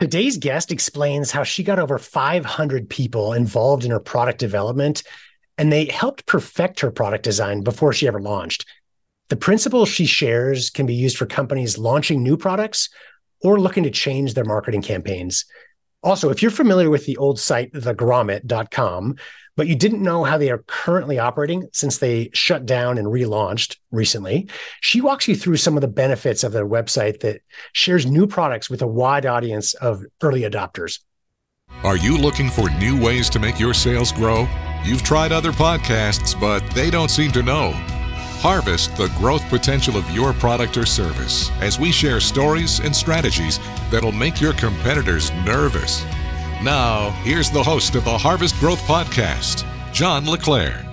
Today's guest explains how she got over 500 people involved in her product development, and they helped perfect her product design before she ever launched. The principles she shares can be used for companies launching new products or looking to change their marketing campaigns. Also, if you're familiar with the old site, thegrommet.com, but you didn't know how they are currently operating since they shut down and relaunched recently, she walks you through some of the benefits of their website that shares new products with a wide audience of early adopters. Are you looking for new ways to make your sales grow? You've tried other podcasts, but they don't seem to know. Harvest the growth potential of your product or service as we share stories and strategies that'll make your competitors nervous. Now, here's the host of the Harvest Growth Podcast, John LaClare.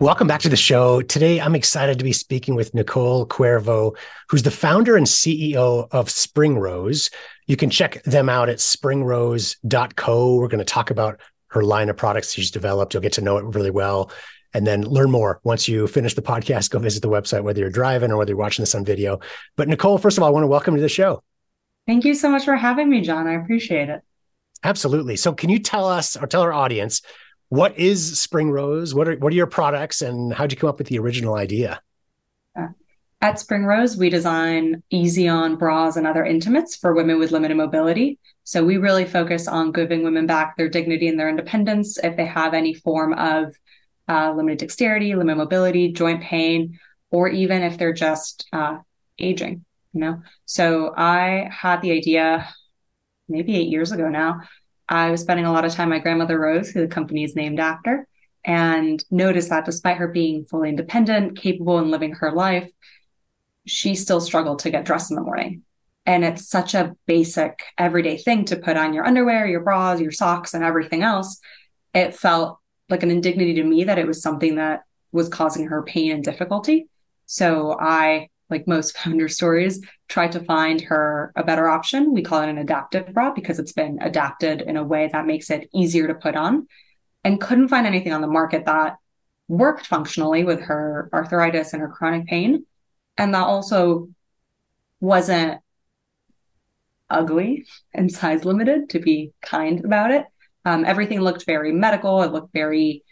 Welcome back to the show. Today, I'm excited to be speaking with Nicole Cuervo, who's the founder and CEO of Springrose. You can check them out at springrose.co. We're going to talk about her line of products she's developed. You'll get to know it really well. And then learn more. Once you finish the podcast, go visit the website, whether you're driving or whether you're watching this on video. But Nicole, first of all, I want to welcome you to the show. Thank you so much for having me, John. I appreciate it. Absolutely. So can you tell us or tell our audience, what is Springrose? What are your products and how'd you come up with the original idea? At Springrose, we design easy-on bras and other intimates for women with limited mobility. So we really focus on giving women back their dignity and their independence if they have any form of limited dexterity, limited mobility, joint pain, or even if they're just aging, you know? So I had the idea maybe 8 years ago now. I was spending a lot of time with my grandmother Rose, who the company is named after, and noticed that despite her being fully independent, capable and living her life, she still struggled to get dressed in the morning. And it's such a basic everyday thing to put on your underwear, your bras, your socks, and everything else. It felt like an indignity to me that it was something that was causing her pain and difficulty. So I, like most founder stories, tried to find her a better option. We call it an adaptive bra because it's been adapted in a way that makes it easier to put on, and couldn't find anything on the market that worked functionally with her arthritis and her chronic pain. And that also wasn't ugly and size limited, to be kind about it. Everything looked very medical. It looked very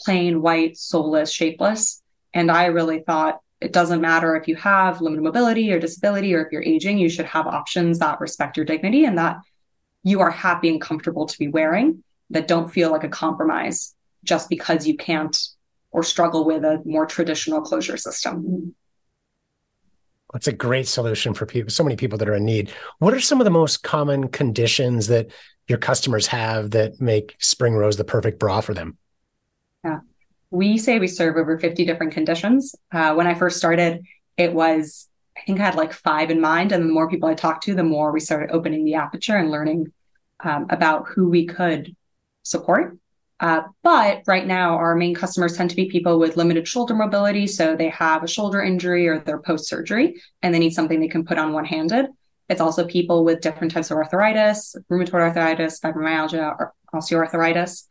plain, white, soulless, shapeless. And I really thought it doesn't matter if you have limited mobility or disability, or if you're aging, you should have options that respect your dignity and that you are happy and comfortable to be wearing, that don't feel like a compromise just because you can't or struggle with a more traditional closure system. That's a great solution for people, so many people that are in need. What are some of the most common conditions that your customers have that make Springrose the perfect bra for them? Yeah, we say we serve over 50 different conditions. When I first started, it was, I think I had like 5 in mind. And the more people I talked to, the more we started opening the aperture and learning about who we could support. But right now, our main customers tend to be people with limited shoulder mobility. So they have a shoulder injury or they're post-surgery and they need something they can put on one-handed. It's also people with different types of arthritis, rheumatoid arthritis, fibromyalgia, or osteoarthritis.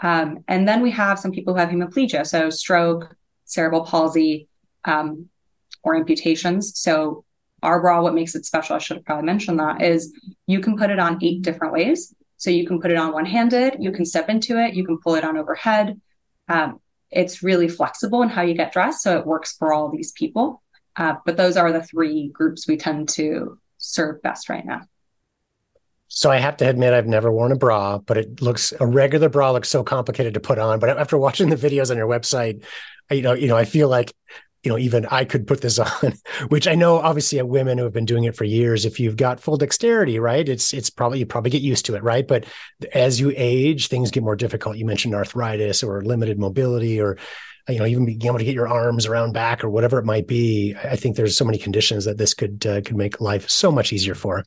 And then we have some people who have hemiplegia, so stroke, cerebral palsy, or amputations. So our bra, what makes it special, I should have probably mentioned that, is you can put it on 8 different ways. So you can put it on one-handed, you can step into it, you can pull it on overhead. It's really flexible in how you get dressed, so it works for all these people. But those are the 3 groups we tend to serve best right now. So I have to admit, I've never worn a bra, but a regular bra looks so complicated to put on. But after watching the videos on your website, I feel like, even I could put this on, which I know obviously at women who have been doing it for years, if you've got full dexterity, right, you probably get used to it, right? But as you age, things get more difficult. You mentioned arthritis or limited mobility, or even being able to get your arms around back or whatever it might be. I think there's so many conditions that this could make life so much easier for.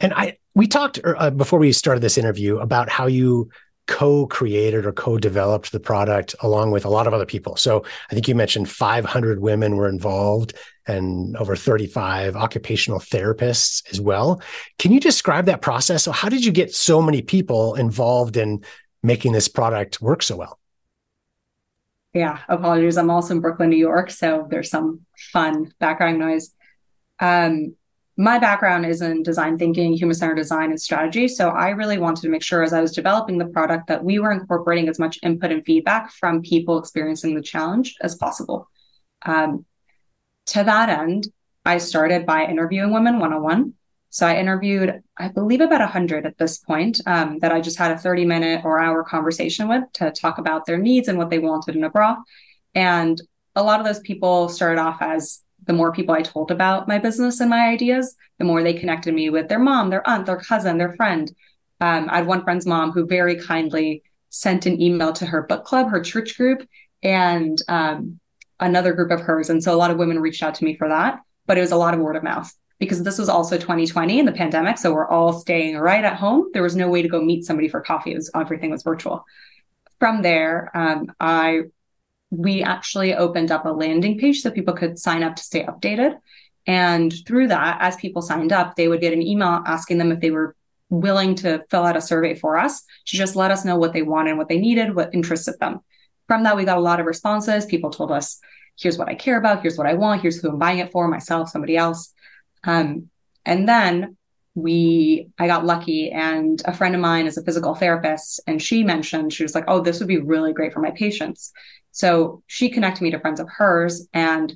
And we talked before we started this interview about how you co-created or co-developed the product along with a lot of other people. So I think you mentioned 500 women were involved and over 35 occupational therapists as well. Can you describe that process? So how did you get so many people involved in making this product work so well? Yeah, apologies. I'm also in Brooklyn, New York, so there's some fun background noise. my background is in design thinking, human-centered design, and strategy. So I really wanted to make sure as I was developing the product that we were incorporating as much input and feedback from people experiencing the challenge as possible. To that end, I started by interviewing women one-on-one. So I interviewed, I believe, about 100 at this point that I just had a 30-minute or hour conversation with to talk about their needs and what they wanted in a bra. And a lot of those people started off as, the more people I told about my business and my ideas, the more they connected me with their mom, their aunt, their cousin, their friend. I had one friend's mom who very kindly sent an email to her book club, her church group, and another group of hers. And so a lot of women reached out to me for that, but it was a lot of word of mouth because this was also 2020 and the pandemic. So we're all staying right at home. There was no way to go meet somebody for coffee. Everything was virtual. From there, we actually opened up a landing page so people could sign up to stay updated. And through that, as people signed up, they would get an email asking them if they were willing to fill out a survey for us to just let us know what they wanted, what they needed, what interested them. From that, we got a lot of responses. People told us, here's what I care about, here's what I want, here's who I'm buying it for, myself, somebody else. And then I got lucky, and a friend of mine is a physical therapist, and she was like, oh, this would be really great for my patients. So she connected me to friends of hers, and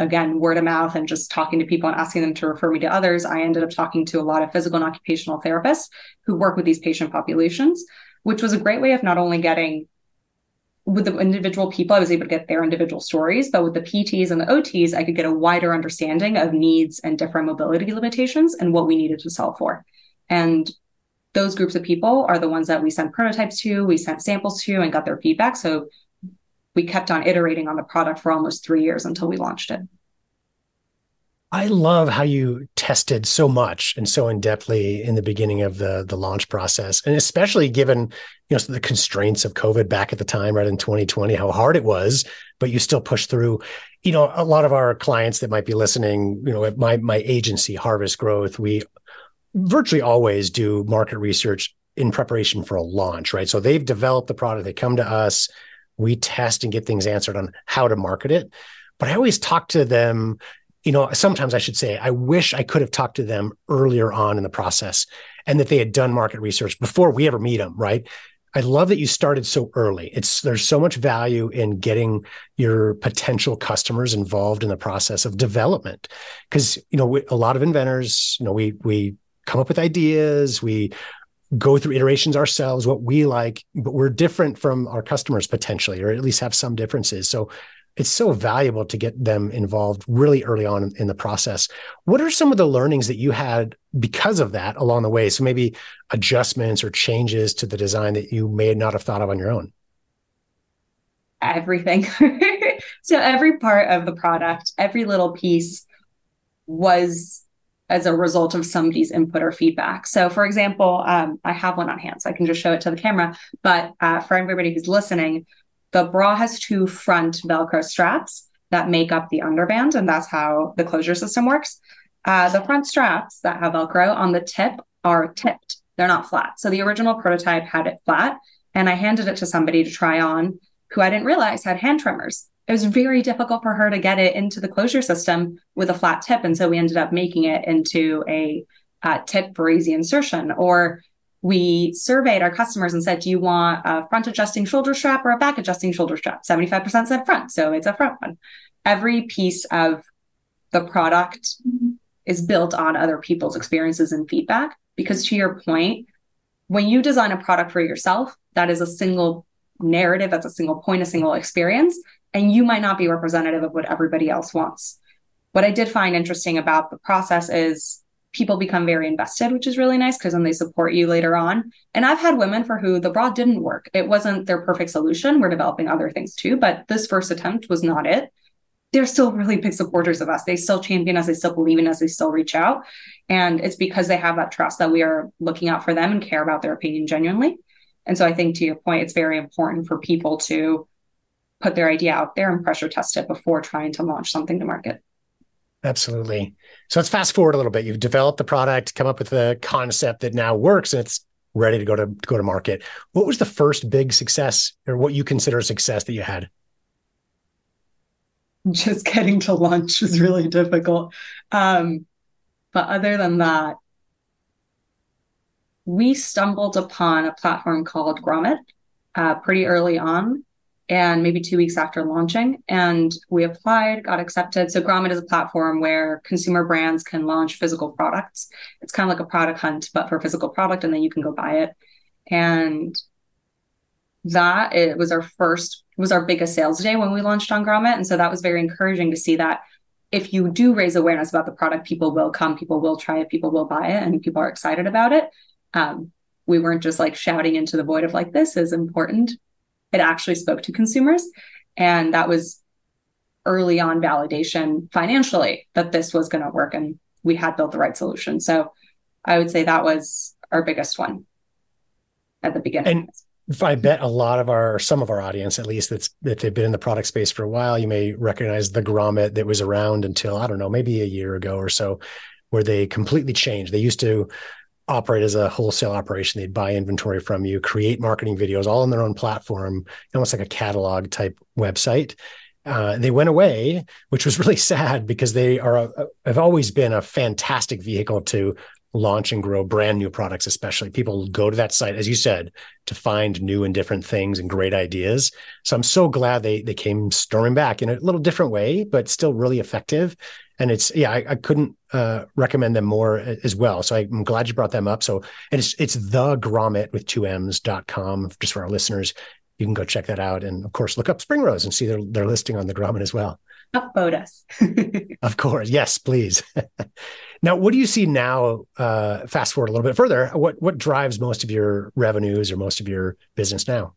again, word of mouth and just talking to people and asking them to refer me to others, I ended up talking to a lot of physical and occupational therapists who work with these patient populations, which was a great way of not only getting with the individual people, I was able to get their individual stories, but with the PTs and the OTs, I could get a wider understanding of needs and different mobility limitations and what we needed to solve for. And those groups of people are the ones that we sent prototypes to, we sent samples to, and got their feedback. So we kept on iterating on the product for almost 3 years until we launched it. I love how you tested so much and so in-depthly in the beginning of the launch process, and especially given the constraints of COVID back at the time, right in 2020, how hard it was, but you still pushed through. A lot of our clients that might be listening, at my agency, Harvest Growth, we virtually always do market research in preparation for a launch, right? So they've developed the product, they come to us, we test and get things answered on how to market it. But I always talk to them. Sometimes I should say, I wish I could have talked to them earlier on in the process and that they had done market research before we ever meet them, right? I love that you started so early. There's so much value in getting your potential customers involved in the process of development. Because, a lot of inventors, we come up with ideas, we go through iterations ourselves, what we like, but we're different from our customers potentially, or at least have some differences. So it's so valuable to get them involved really early on in the process. What are some of the learnings that you had because of that along the way? So maybe adjustments or changes to the design that you may not have thought of on your own. Everything. So every part of the product, every little piece was as a result of somebody's input or feedback. So for example, I have one on hand, so I can just show it to the camera. But for everybody who's listening, the bra has two front Velcro straps that make up the underband, and that's how the closure system works. The front straps that have Velcro on the tip are tipped. They're not flat. So the original prototype had it flat, and I handed it to somebody to try on who I didn't realize had hand trimmers. It was very difficult for her to get it into the closure system with a flat tip, and so we ended up making it into a tip for easy insertion. Or we surveyed our customers and said, do you want a front adjusting shoulder strap or a back adjusting shoulder strap? 75% said front, so it's a front one. Every piece of the product is built on other people's experiences and feedback, because to your point, when you design a product for yourself, that is a single narrative, that's a single point, a single experience, and you might not be representative of what everybody else wants. What I did find interesting about the process is people become very invested, which is really nice because then they support you later on. And I've had women for who the bra didn't work. It wasn't their perfect solution. We're developing other things too, but this first attempt was not it. They're still really big supporters of us. They still champion us. They still believe in us. They still reach out. And it's because they have that trust that we are looking out for them and care about their opinion genuinely. And so I think to your point, it's very important for people to put their idea out there and pressure test it before trying to launch something to market. Absolutely. So let's fast forward a little bit. You've developed the product, come up with a concept that now works, and it's ready to go to market. What was the first big success, or what you consider a success that you had? Just getting to launch was really difficult. But other than that, we stumbled upon a platform called Grommet pretty early on, and maybe 2 weeks after launching. And we applied, got accepted. So Grommet is a platform where consumer brands can launch physical products. It's kind of like a product hunt, but for physical product, and then you can go buy it. And that it was our biggest sales day when we launched on Grommet. And so that was very encouraging to see that if you do raise awareness about the product, people will come, people will try it, people will buy it, and people are excited about it. We weren't just like shouting into the void of like, this is important. It actually spoke to consumers. And that was early on validation financially that this was going to work and we had built the right solution. So I would say that was our biggest one at the beginning. And I bet some of our audience, at least that they've been in the product space for a while, you may recognize the Grommet that was around until, I don't know, maybe a year ago or so, where they completely changed. They used to operate as a wholesale operation. They'd buy inventory from you, create marketing videos all on their own platform, almost like a catalog type website. They went away, which was really sad because they have always been a fantastic vehicle to launch and grow brand new products, especially. People go to that site, as you said, to find new and different things and great ideas. So I'm so glad they came storming back in a little different way, but still really effective. And I couldn't recommend them more as well. So I'm glad you brought them up. So, and it's the Grommet with 2ms.com just for our listeners. You can go check that out. And of course, look up Springrose and see their listing on the Grommet as well. Upvote us. Of course. Yes, please. Now, what do you see now, fast forward a little bit further, what drives most of your revenues or most of your business now?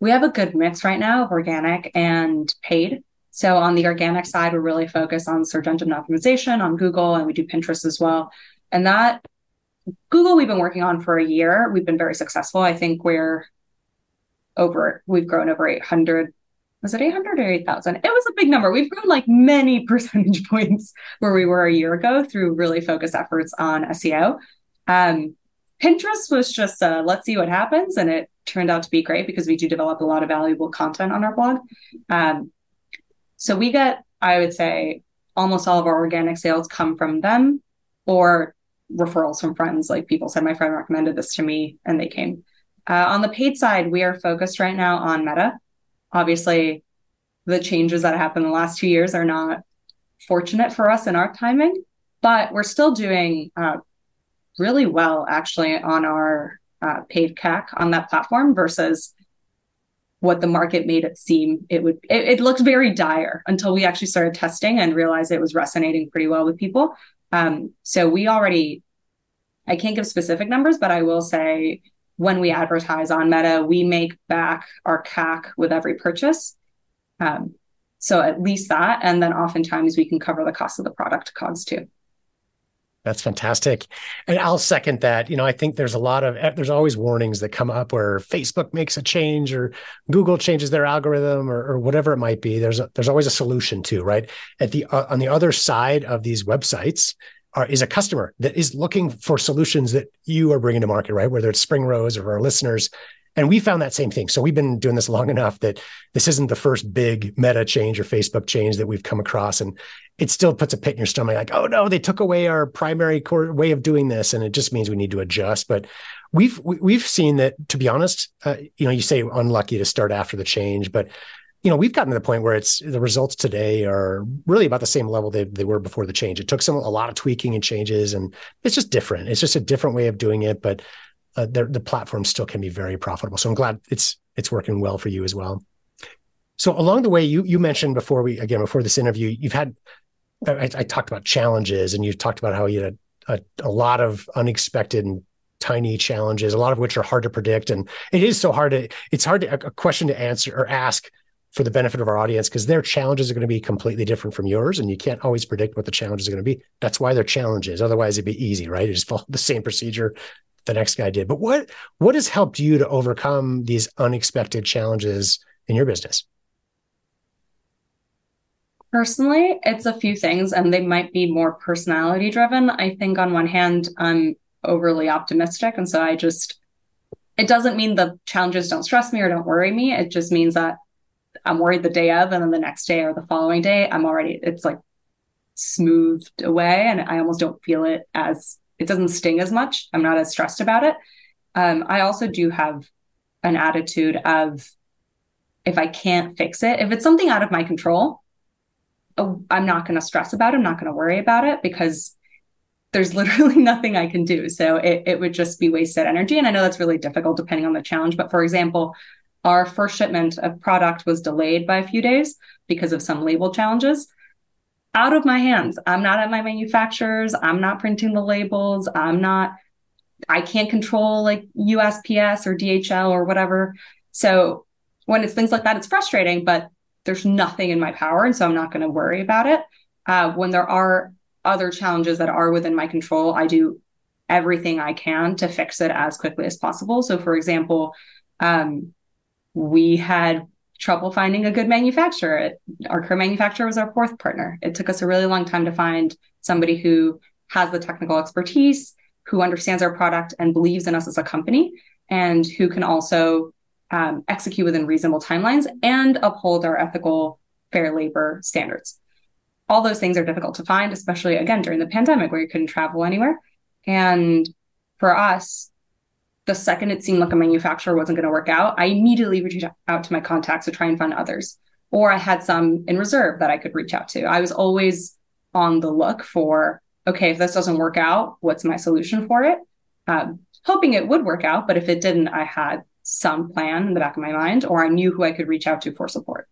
We have a good mix right now of organic and paid. So on the organic side, we're really focused on search engine optimization on Google, and we do Pinterest as well. And that Google we've been working on for a year. We've been very successful. I think we've grown over 800. Was it 800 or 8,000? It was a big number. We've grown like many percentage points where we were a year ago through really focused efforts on SEO. Pinterest was just let's see what happens. And it turned out to be great because we do develop a lot of valuable content on our blog. So we get, I would say, almost all of our organic sales come from them or referrals from friends. Like people said, my friend recommended this to me and they came. On the paid side, we are focused right now on Meta. Obviously, the changes that happened in the last 2 years are not fortunate for us in our timing, but we're still doing really well, actually, on our paid CAC on that platform versus what the market made it seem it looked very dire until we actually started testing and realized it was resonating pretty well with people. So we already, I can't give specific numbers, but I will say when we advertise on Meta, we make back our CAC with every purchase. So at least that, and then oftentimes we can cover the cost of the product COGS too. That's fantastic. And I'll second that. I think there's always warnings that come up where Facebook makes a change or Google changes their algorithm or whatever it might be. There's always a solution too, right? On the other side of these websites is a customer that is looking for solutions that you are bringing to market, right? Whether it's Springrose or our listeners. And we found that same thing. So we've been doing this long enough that this isn't the first big Meta change or Facebook change that we've come across. And it still puts a pit in your stomach like, oh no, they took away our primary core way of doing this. And it just means we need to adjust. But we've seen that, to be honest, you say unlucky to start after the change, but we've gotten to the point where the results today are really about the same level they were before the change. It took a lot of tweaking and changes, and it's just different. It's just a different way of doing it. But the platform still can be very profitable. So I'm glad it's working well for you as well. So along the way, you mentioned before this interview, you've had, I talked about challenges, and you talked about how you had a lot of unexpected and tiny challenges, a lot of which are hard to predict. And it is so hard to a question to answer or ask for the benefit of our audience, because their challenges are going to be completely different from yours. And you can't always predict what the challenges are going to be. That's why they're challenges. Otherwise it'd be easy, right? You just follow the same procedure the next guy did. But what has helped you to overcome these unexpected challenges in your business? Personally, it's a few things, and they might be more personality driven. I think on one hand, I'm overly optimistic. And so it doesn't mean the challenges don't stress me or don't worry me. It just means that I'm worried the day of, and then the next day or the following day, it's like smoothed away, and I almost don't feel it as, it doesn't sting as much. I'm not as stressed about it. I also do have an attitude of, if I can't fix it, if it's something out of my control, I'm not going to stress about it. I'm not going to worry about it, because there's literally nothing I can do. So it would just be wasted energy. And I know that's really difficult depending on the challenge. But for example, our first shipment of product was delayed by a few days because of some label challenges. Out of my hands. I'm not at my manufacturers. I'm not printing the labels. I can't control like USPS or DHL or whatever. So when it's things like that, it's frustrating, but there's nothing in my power. And so I'm not going to worry about it. When there are other challenges that are within my control, I do everything I can to fix it as quickly as possible. So for example, we had trouble finding a good manufacturer. Our current manufacturer was our fourth partner. It took us a really long time to find somebody who has the technical expertise, who understands our product and believes in us as a company, and who can also execute within reasonable timelines and uphold our ethical fair labor standards. All those things are difficult to find, especially again during the pandemic where you couldn't travel anywhere. And for us, the second it seemed like a manufacturer wasn't going to work out, I immediately reached out to my contacts to try and find others, or I had some in reserve that I could reach out to. I was always on the look for, okay, if this doesn't work out, what's my solution for it? Hoping it would work out, but if it didn't, I had some plan in the back of my mind, or I knew who I could reach out to for support.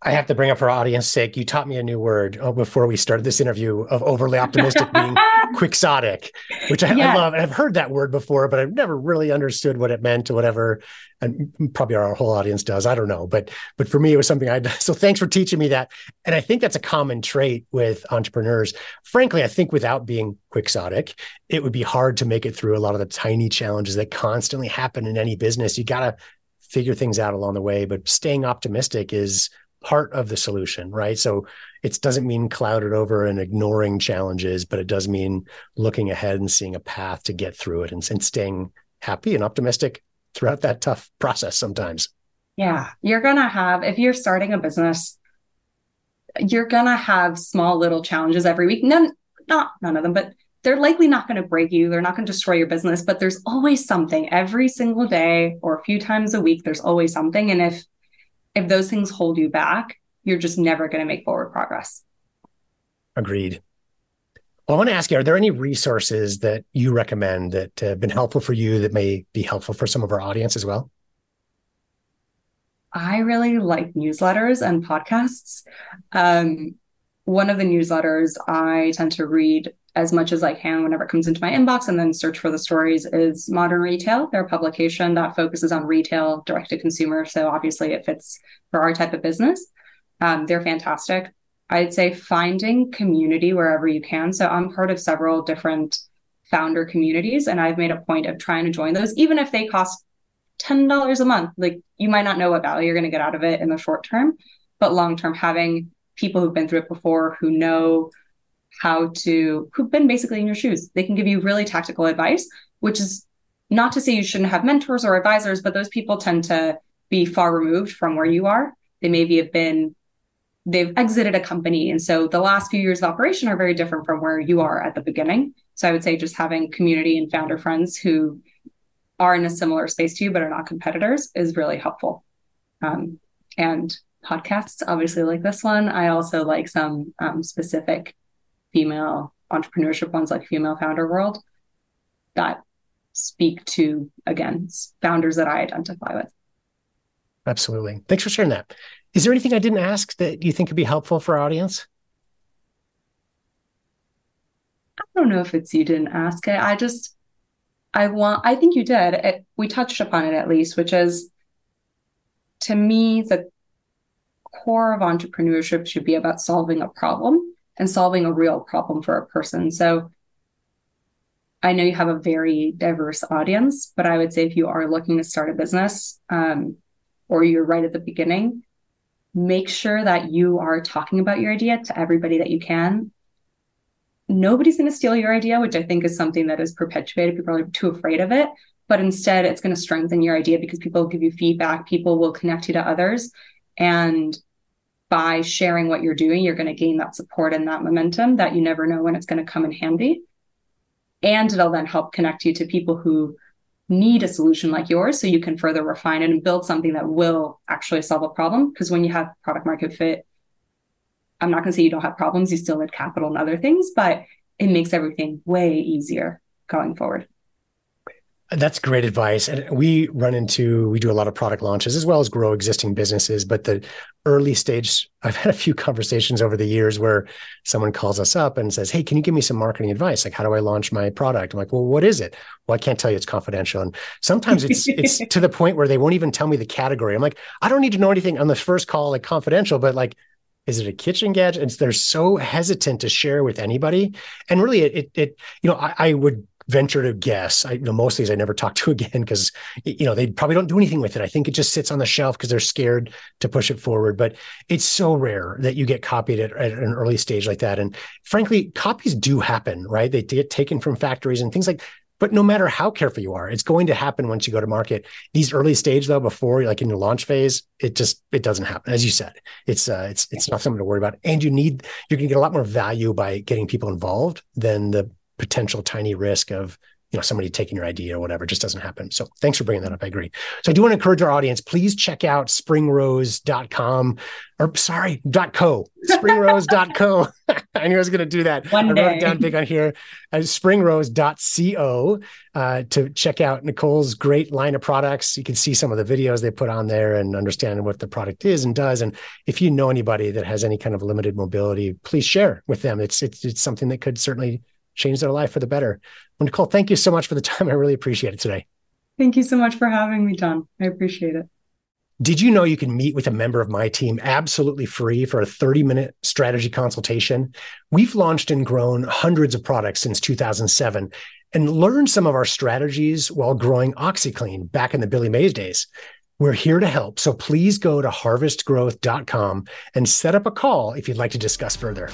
I have to bring up for audience's sake, you taught me a new word before we started this interview of overly optimistic being quixotic, which I love. And I've heard that word before, but I've never really understood what it meant or whatever. And probably our whole audience does. I don't know. But for me, it was something I did. So thanks for teaching me that. And I think that's a common trait with entrepreneurs. Frankly, I think without being quixotic, it would be hard to make it through a lot of the tiny challenges that constantly happen in any business. You got to figure things out along the way, but staying optimistic is part of the solution, right? So it doesn't mean clouded over and ignoring challenges, but it does mean looking ahead and seeing a path to get through it and staying happy and optimistic throughout that tough process sometimes. Yeah. If you're starting a business, you're going to have small little challenges every week. None of them, but they're likely not going to break you. They're not going to destroy your business, but there's always something every single day or a few times a week. There's always something. And if those things hold you back, you're just never going to make forward progress. Agreed. Well, I want to ask you, are there any resources that you recommend that have been helpful for you that may be helpful for some of our audience as well? I really like newsletters and podcasts. One of the newsletters I tend to read as much as I can whenever it comes into my inbox and then search for the stories is Modern Retail. They're a publication that focuses on retail direct to consumer. So obviously it fits for our type of business. They're fantastic. I'd say finding community wherever you can. So I'm part of several different founder communities, and I've made a point of trying to join those, even if they cost $10 a month. Like, you might not know what value you're going to get out of it in the short term, but long-term, having people who've been through it before, who know who've been basically in your shoes. They can give you really tactical advice, which is not to say you shouldn't have mentors or advisors, but those people tend to be far removed from where you are. They maybe they've exited a company. And so the last few years of operation are very different from where you are at the beginning. So I would say just having community and founder friends who are in a similar space to you, but are not competitors, is really helpful. And podcasts, obviously, like this one. I also like some specific female entrepreneurship ones like Female Founder World that speak to, again, founders that I identify with. Absolutely. Thanks for sharing that. Is there anything I didn't ask that you think could be helpful for our audience? I don't know if it's you didn't ask it. I think you did. We touched upon it at least, which is, to me, the core of entrepreneurship should be about solving a problem, and solving a real problem for a person. So I know you have a very diverse audience, but I would say if you are looking to start a business, or you're right at the beginning, make sure that you are talking about your idea to everybody that you can. Nobody's going to steal your idea, which I think is something that is perpetuated. People are too afraid of it, but instead it's going to strengthen your idea because people will give you feedback. People will connect you to others. And by sharing what you're doing, you're going to gain that support and that momentum that you never know when it's going to come in handy. And it'll then help connect you to people who need a solution like yours, so you can further refine it and build something that will actually solve a problem. Because when you have product market fit, I'm not going to say you don't have problems, you still need capital and other things, but it makes everything way easier going forward. That's great advice. And we do a lot of product launches as well as grow existing businesses. But the early stage, I've had a few conversations over the years where someone calls us up and says, hey, can you give me some marketing advice? Like, how do I launch my product? I'm like, well, what is it? Well, I can't tell you, it's confidential. And sometimes it's to the point where they won't even tell me the category. I'm like, I don't need to know anything on the first call, like confidential, but like, is it a kitchen gadget? And they're so hesitant to share with anybody. And really I would venture to guess, most of these I never talk to again, because they probably don't do anything with it. I think it just sits on the shelf because they're scared to push it forward. But it's so rare that you get copied at an early stage like that. And frankly, copies do happen, right? They get taken from factories and things like, but no matter how careful you are, it's going to happen once you go to market. These early stage though, before like in your launch phase, it doesn't happen. As you said, it's not something to worry about. And you're going to get a lot more value by getting people involved than the potential tiny risk of, somebody taking your idea or whatever. It just doesn't happen. So thanks for bringing that up. I agree. So I do want to encourage our audience, please check out springrose.co. Springrose.co. I knew I was going to do that. I wrote it down big on here. Springrose.co to check out Nicole's great line of products. You can see some of the videos they put on there and understand what the product is and does. And if you know anybody that has any kind of limited mobility, please share with them. It's something that could certainly change their life for the better. Well, Nicole, thank you so much for the time. I really appreciate it today. Thank you so much for having me, John. I appreciate it. Did you know you can meet with a member of my team absolutely free for a 30-minute strategy consultation? We've launched and grown hundreds of products since 2007 and learned some of our strategies while growing OxiClean back in the Billy Mays days. We're here to help. So please go to harvestgrowth.com and set up a call if you'd like to discuss further.